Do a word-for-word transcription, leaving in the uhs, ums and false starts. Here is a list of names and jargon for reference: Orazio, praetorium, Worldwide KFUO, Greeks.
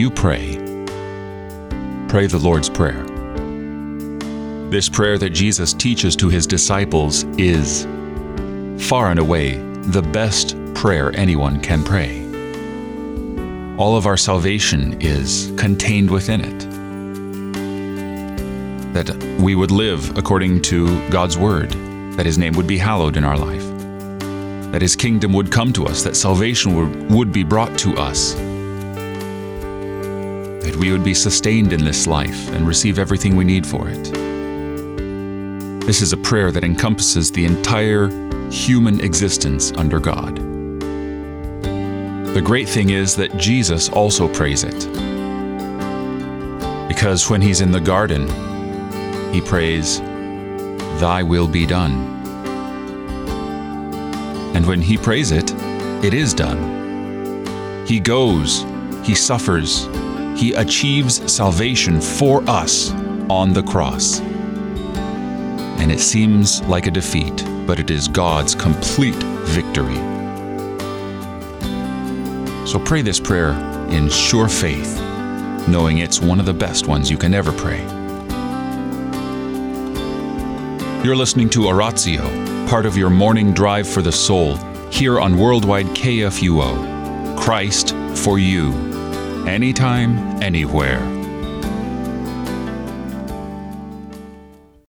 you pray, pray the Lord's Prayer. This prayer that Jesus teaches to his disciples is, far and away, the best prayer anyone can pray. All of our salvation is contained within it. That we would live according to God's word, that his name would be hallowed in our life, that his kingdom would come to us, that salvation would, would be brought to us, that we would be sustained in this life and receive everything we need for it. This is a prayer that encompasses the entire human existence under God. The great thing is that Jesus also prays it. Because when he's in the garden, he prays, "Thy will be done." And when he prays it, it is done. He goes, he suffers, he achieves salvation for us on the cross. And it seems like a defeat, but it is God's complete victory. So pray this prayer in sure faith, knowing it's one of the best ones you can ever pray. You're listening to Orazio, part of your morning drive for the soul, here on Worldwide K F U O. Christ for you. Anytime, anywhere.